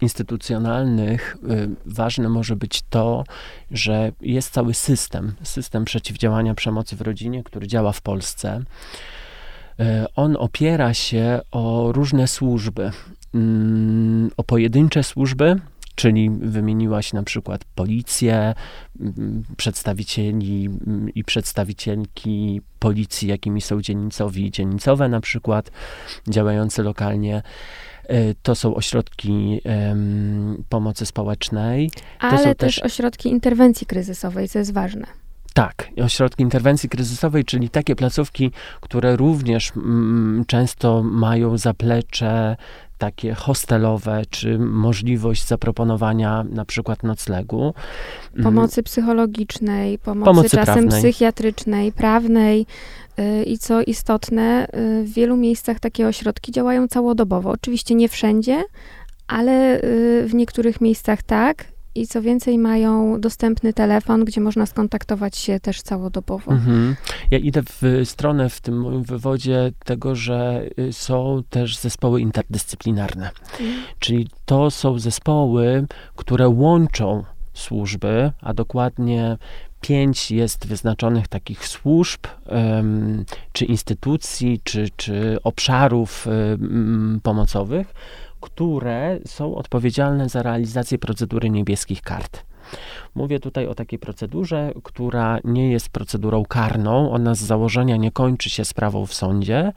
instytucjonalnych y, ważne może być to, że jest cały system, system przeciwdziałania przemocy w rodzinie, który działa w Polsce. Y, on opiera się o różne służby, y, o pojedyncze służby, czyli wymieniłaś na przykład policję, przedstawicieli i przedstawicielki policji, jakimi są dzielnicowi i dzielnicowe na przykład, działające lokalnie. To są ośrodki um, pomocy społecznej. Ale to są też, też ośrodki interwencji kryzysowej, co jest ważne. Tak, ośrodki interwencji kryzysowej, czyli takie placówki, które również mm, często mają zaplecze takie hostelowe, czy możliwość zaproponowania na przykład noclegu. Pomocy psychologicznej, pomocy, pomocy czasem prawnej. Psychiatrycznej, prawnej yy, i co istotne, yy, w wielu miejscach takie ośrodki działają całodobowo. Oczywiście nie wszędzie, ale yy, w niektórych miejscach tak. I co więcej, mają dostępny telefon, gdzie można skontaktować się też całodobowo. Mhm. Ja idę w stronę w tym moim wywodzie tego, że są też zespoły interdyscyplinarne. Mhm. Czyli to są zespoły, które łączą służby, a dokładnie pięć jest wyznaczonych takich służb, um, czy instytucji, czy, czy obszarów um, pomocowych, które są odpowiedzialne za realizację procedury niebieskich kart. Mówię tutaj o takiej procedurze, która nie jest procedurą karną. Ona z założenia nie kończy się sprawą w sądzie,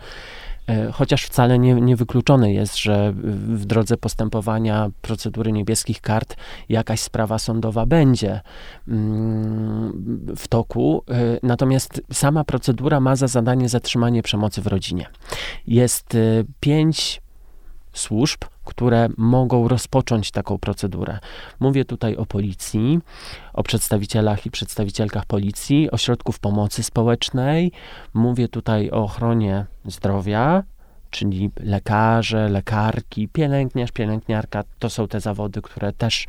chociaż wcale nie, nie wykluczone jest, że w drodze postępowania procedury niebieskich kart jakaś sprawa sądowa będzie w toku. Natomiast sama procedura ma za zadanie zatrzymanie przemocy w rodzinie. Jest pięć służb, które mogą rozpocząć taką procedurę. Mówię tutaj o policji, o przedstawicielach i przedstawicielkach policji, ośrodków pomocy społecznej, mówię tutaj o ochronie zdrowia, czyli lekarze, lekarki, pielęgniarz, pielęgniarka, to są te zawody, które też,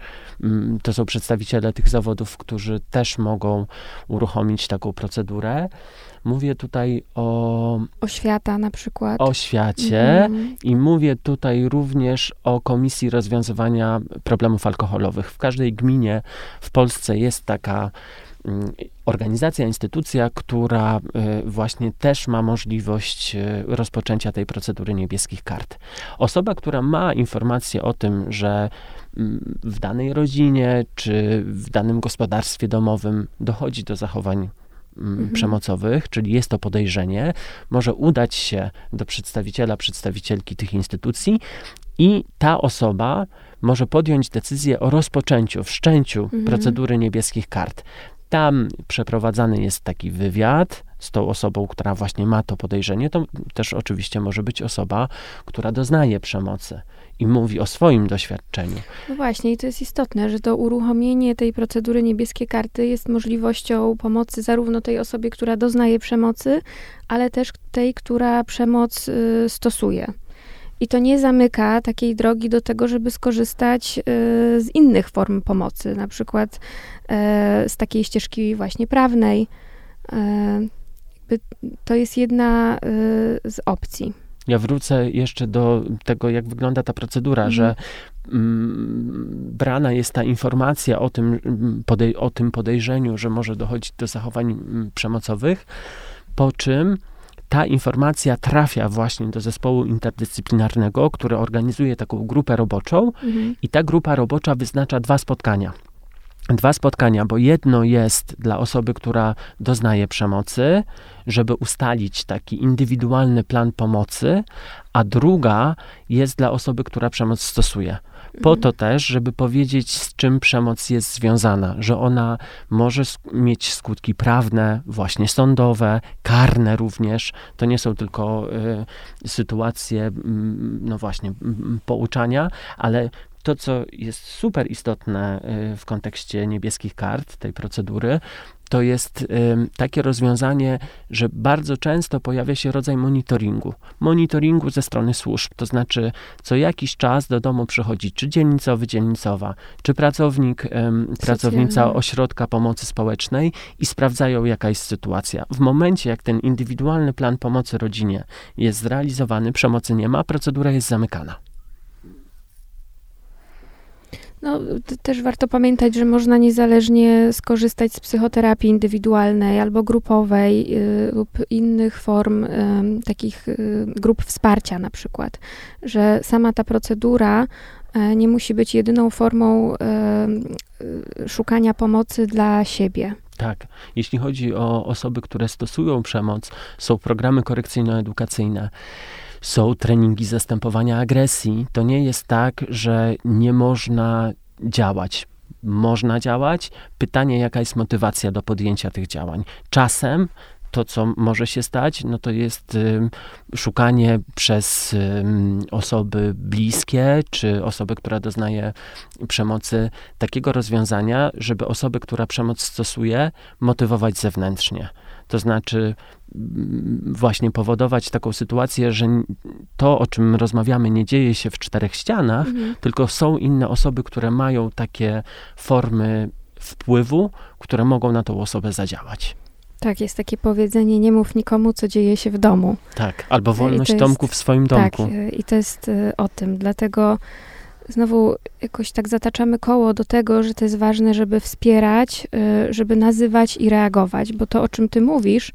to są przedstawiciele tych zawodów, którzy też mogą uruchomić taką procedurę. Mówię tutaj o... Oświata na przykład. Oświacie mhm. I mówię tutaj również o Komisji Rozwiązywania Problemów Alkoholowych. W każdej gminie w Polsce jest taka organizacja, instytucja, która właśnie też ma możliwość rozpoczęcia tej procedury niebieskich kart. Osoba, która ma informację o tym, że w danej rodzinie czy w danym gospodarstwie domowym dochodzi do zachowań mhm. przemocowych, czyli jest to podejrzenie, może udać się do przedstawiciela, przedstawicielki tych instytucji i ta osoba może podjąć decyzję o rozpoczęciu, wszczęciu mhm. procedury niebieskich kart. Tam przeprowadzany jest taki wywiad z tą osobą, która właśnie ma to podejrzenie. To też oczywiście może być osoba, która doznaje przemocy i mówi o swoim doświadczeniu. No właśnie, i to jest istotne, że to uruchomienie tej procedury niebieskie karty jest możliwością pomocy zarówno tej osobie, która doznaje przemocy, ale też tej, która przemoc y, stosuje. I to nie zamyka takiej drogi do tego, żeby skorzystać y, z innych form pomocy, na przykład y, z takiej ścieżki właśnie prawnej. Y, to jest jedna y, z opcji. Ja wrócę jeszcze do tego, jak wygląda ta procedura, mhm. że mm, brana jest ta informacja o tym, podej- o tym podejrzeniu, że może dochodzić do zachowań mm, przemocowych, po czym ta informacja trafia właśnie do zespołu interdyscyplinarnego, który organizuje taką grupę roboczą mhm. i ta grupa robocza wyznacza dwa spotkania. Dwa spotkania, bo jedno jest dla osoby, która doznaje przemocy, żeby ustalić taki indywidualny plan pomocy, a druga jest dla osoby, która przemoc stosuje. Po to też, żeby powiedzieć, z czym przemoc jest związana, że ona może sk- mieć skutki prawne, właśnie sądowe, karne również. To nie są tylko y, sytuacje, y, no właśnie, y, pouczania, ale to, co jest super istotne y, w kontekście niebieskich kart, tej procedury, to jest takie rozwiązanie, że bardzo często pojawia się rodzaj monitoringu. Monitoringu ze strony służb, to znaczy co jakiś czas do domu przychodzi czy dzielnicowy, dzielnicowa, czy pracownik, Socjalny. pracownica ośrodka pomocy społecznej i sprawdzają, jaka jest sytuacja. W momencie, jak ten indywidualny plan pomocy rodzinie jest zrealizowany, przemocy nie ma, procedura jest zamykana. No, też warto pamiętać, że można niezależnie skorzystać z psychoterapii indywidualnej albo grupowej y, lub innych form y, takich y, grup wsparcia na przykład, że sama ta procedura y, nie musi być jedyną formą y, y, szukania pomocy dla siebie. Tak. Jeśli chodzi o osoby, które stosują przemoc, są programy korekcyjno-edukacyjne. Są treningi zastępowania agresji. To nie jest tak, że nie można działać. Można działać. Pytanie, jaka jest motywacja do podjęcia tych działań. Czasem to, co może się stać, no to jest y, szukanie przez y, osoby bliskie, czy osoby, która doznaje przemocy, takiego rozwiązania, żeby osobę, która przemoc stosuje, motywować zewnętrznie. To znaczy właśnie powodować taką sytuację, że to, o czym rozmawiamy, nie dzieje się w czterech ścianach, mhm. tylko są inne osoby, które mają takie formy wpływu, które mogą na tą osobę zadziałać. Tak, jest takie powiedzenie, nie mów nikomu, co dzieje się w domu. Tak, albo wolność jest, Tomku w swoim domku. Tak, i to jest o tym, dlatego znowu jakoś tak zataczamy koło do tego, że to jest ważne, żeby wspierać, żeby nazywać i reagować, bo to, o czym ty mówisz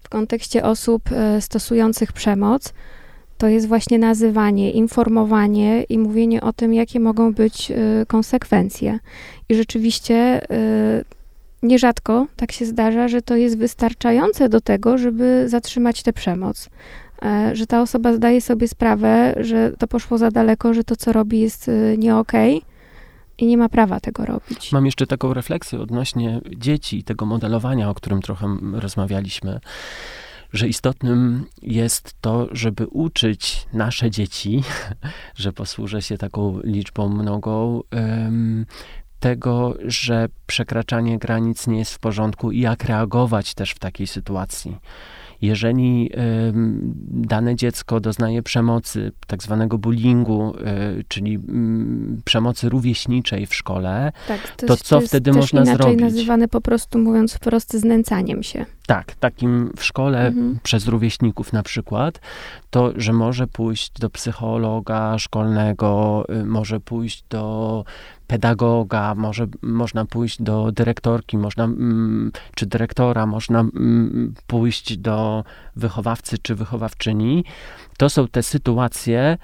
w kontekście osób stosujących przemoc, to jest właśnie nazywanie, informowanie i mówienie o tym, jakie mogą być konsekwencje. I rzeczywiście nierzadko tak się zdarza, że to jest wystarczające do tego, żeby zatrzymać tę przemoc. Że ta osoba zdaje sobie sprawę, że to poszło za daleko, że to, co robi, jest nie okej i nie ma prawa tego robić. Mam jeszcze taką refleksję odnośnie dzieci i tego modelowania, o którym trochę rozmawialiśmy, że istotnym jest to, żeby uczyć nasze dzieci, że posłużę się taką liczbą mnogą, um, tego, że przekraczanie granic nie jest w porządku i jak reagować też w takiej sytuacji. Jeżeli y, dane dziecko doznaje przemocy, tak zwanego bullyingu, y, czyli y, przemocy rówieśniczej w szkole, tak, to, to co to wtedy można zrobić? To jest inaczej nazywane, po prostu mówiąc wprost, znęcaniem się. Tak, takim w szkole mhm. przez rówieśników na przykład, to, że może pójść do psychologa szkolnego, y, może pójść do pedagoga, może, można pójść do dyrektorki, można, mm, czy dyrektora, można mm, pójść do wychowawcy czy wychowawczyni. To są te sytuacje,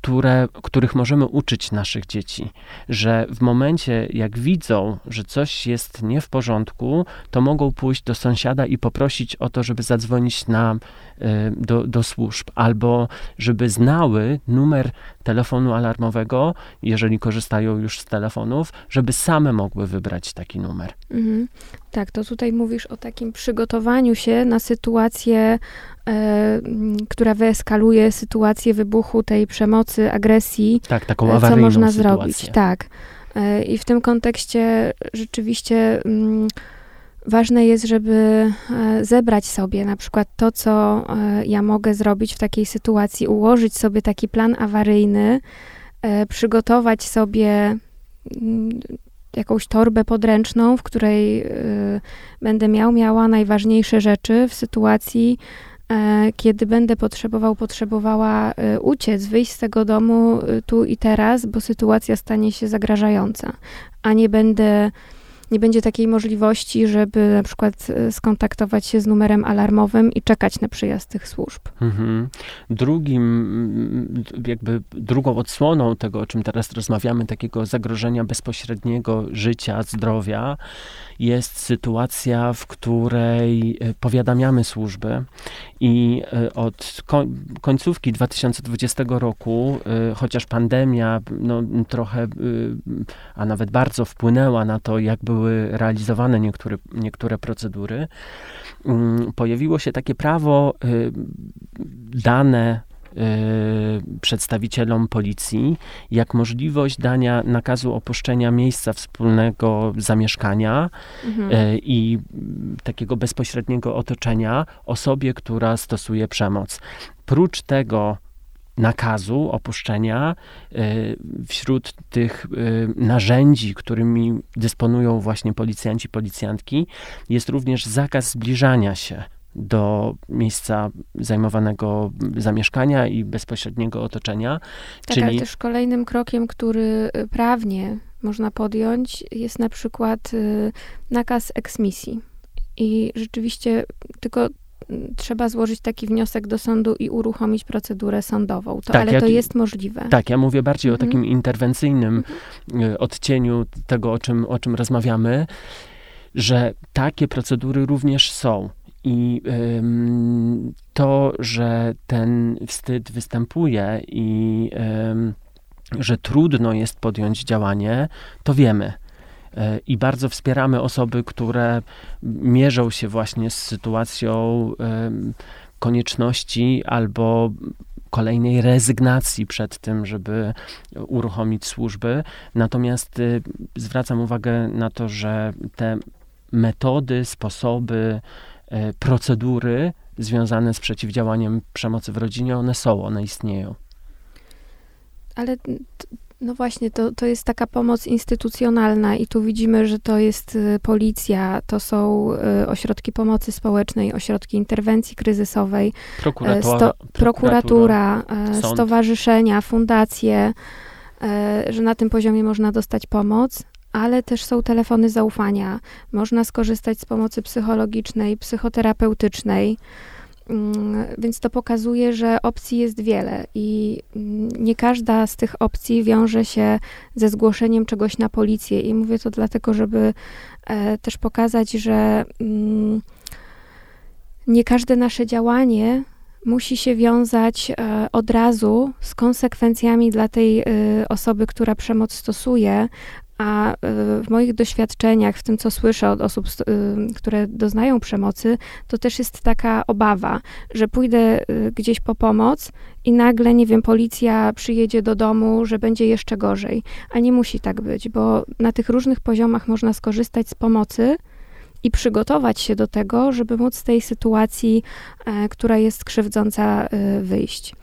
które, których możemy uczyć naszych dzieci, że w momencie, jak widzą, że coś jest nie w porządku, to mogą pójść do sąsiada i poprosić o to, żeby zadzwonić na, do, do służb, albo żeby znały numer telefonu alarmowego, jeżeli korzystają już z telefonów, żeby same mogły wybrać taki numer. Mhm. Tak, to tutaj mówisz o takim przygotowaniu się na sytuację, y, która wyeskaluje sytuację wybuchu tej przemocy, agresji. Tak, taką awaryjną co można sytuację. Zrobić. Tak. Y, I w tym kontekście rzeczywiście y, ważne jest, żeby zebrać sobie na przykład to, co y, ja mogę zrobić w takiej sytuacji, ułożyć sobie taki plan awaryjny, y, przygotować sobie y, jakąś torbę podręczną, w której y, będę miał, miała najważniejsze rzeczy w sytuacji, y, kiedy będę potrzebował, potrzebowała y, uciec, wyjść z tego domu y, tu i teraz, bo sytuacja stanie się zagrażająca, a nie będę, nie będzie takiej możliwości, żeby na przykład skontaktować się z numerem alarmowym i czekać na przyjazd tych służb. Mhm. Drugim, jakby drugą odsłoną tego, o czym teraz rozmawiamy, takiego zagrożenia bezpośredniego życia, zdrowia, jest sytuacja, w której powiadamiamy służby i od końcówki dwa tysiące dwudziestego roku, chociaż pandemia no, trochę, a nawet bardzo wpłynęła na to, jak były realizowane niektóre, niektóre procedury, pojawiło się takie prawo dane przedstawicielom policji, jak możliwość dania nakazu opuszczenia miejsca wspólnego zamieszkania mhm. i takiego bezpośredniego otoczenia osobie, która stosuje przemoc. Prócz tego nakazu opuszczenia wśród tych narzędzi, którymi dysponują właśnie policjanci, policjantki, jest również zakaz zbliżania się do miejsca zajmowanego zamieszkania i bezpośredniego otoczenia. Tak, czyli... ale też kolejnym krokiem, który prawnie można podjąć, jest na przykład nakaz eksmisji. I rzeczywiście tylko trzeba złożyć taki wniosek do sądu i uruchomić procedurę sądową. To, tak, ale ja, to jest możliwe. Tak, ja mówię bardziej mhm. o takim interwencyjnym mhm. odcieniu tego, o czym, o czym rozmawiamy, że takie procedury również są. I ym, to, że ten wstyd występuje i ym, że trudno jest podjąć działanie, to wiemy. I bardzo wspieramy osoby, które mierzą się właśnie z sytuacją konieczności albo kolejnej rezygnacji przed tym, żeby uruchomić służby. Natomiast zwracam uwagę na to, że te metody, sposoby, procedury związane z przeciwdziałaniem przemocy w rodzinie, one są, one istnieją. Ale... No właśnie, to, to jest taka pomoc instytucjonalna i tu widzimy, że to jest policja, to są ośrodki pomocy społecznej, ośrodki interwencji kryzysowej, prokuratura, sto, prokuratura, prokuratura stowarzyszenia, fundacje, że na tym poziomie można dostać pomoc, ale też są telefony zaufania. Można skorzystać z pomocy psychologicznej, psychoterapeutycznej. Więc to pokazuje, że opcji jest wiele i nie każda z tych opcji wiąże się ze zgłoszeniem czegoś na policję. I mówię to dlatego, żeby też pokazać, że nie każde nasze działanie musi się wiązać od razu z konsekwencjami dla tej osoby, która przemoc stosuje. A w moich doświadczeniach, w tym co słyszę od osób, które doznają przemocy, to też jest taka obawa, że pójdę gdzieś po pomoc i nagle, nie wiem, policja przyjedzie do domu, że będzie jeszcze gorzej. A nie musi tak być, bo na tych różnych poziomach można skorzystać z pomocy i przygotować się do tego, żeby móc z tej sytuacji, która jest krzywdząca, wyjść.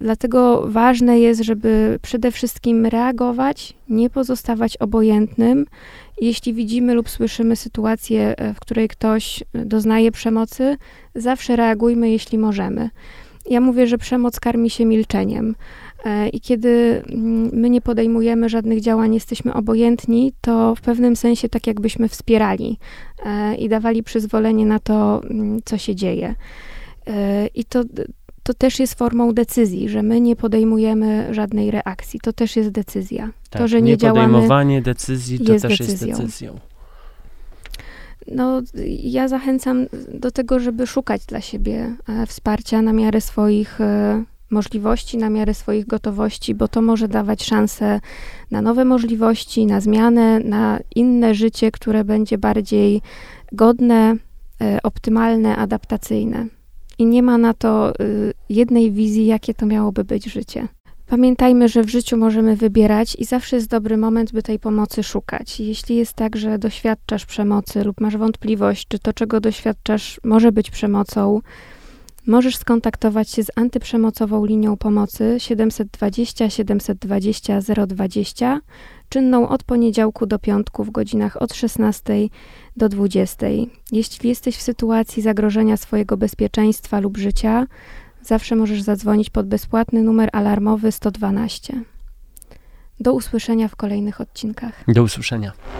Dlatego ważne jest, żeby przede wszystkim reagować, nie pozostawać obojętnym. Jeśli widzimy lub słyszymy sytuację, w której ktoś doznaje przemocy, zawsze reagujmy, jeśli możemy. Ja mówię, że przemoc karmi się milczeniem. I kiedy my nie podejmujemy żadnych działań, jesteśmy obojętni, to w pewnym sensie tak jakbyśmy wspierali i dawali przyzwolenie na to, co się dzieje. I to... To też jest formą decyzji, że my nie podejmujemy żadnej reakcji. To też jest decyzja. Tak, to, że nie działamy, podejmowanie decyzji to też decyzją. jest decyzją. No, ja zachęcam do tego, żeby szukać dla siebie wsparcia na miarę swoich możliwości, na miarę swoich gotowości, bo to może dawać szansę na nowe możliwości, na zmianę, na inne życie, które będzie bardziej godne, optymalne, adaptacyjne. I nie ma na to jednej wizji, jakie to miałoby być życie. Pamiętajmy, że w życiu możemy wybierać i zawsze jest dobry moment, by tej pomocy szukać. Jeśli jest tak, że doświadczasz przemocy lub masz wątpliwość, czy to, czego doświadczasz, może być przemocą, możesz skontaktować się z antyprzemocową linią pomocy siedem dwa zero siedem dwa zero zero dwadzieścia, czynną od poniedziałku do piątku w godzinach od szesnastej do dwudziestej. Jeśli jesteś w sytuacji zagrożenia swojego bezpieczeństwa lub życia, zawsze możesz zadzwonić pod bezpłatny numer alarmowy sto dwanaście. Do usłyszenia w kolejnych odcinkach. Do usłyszenia.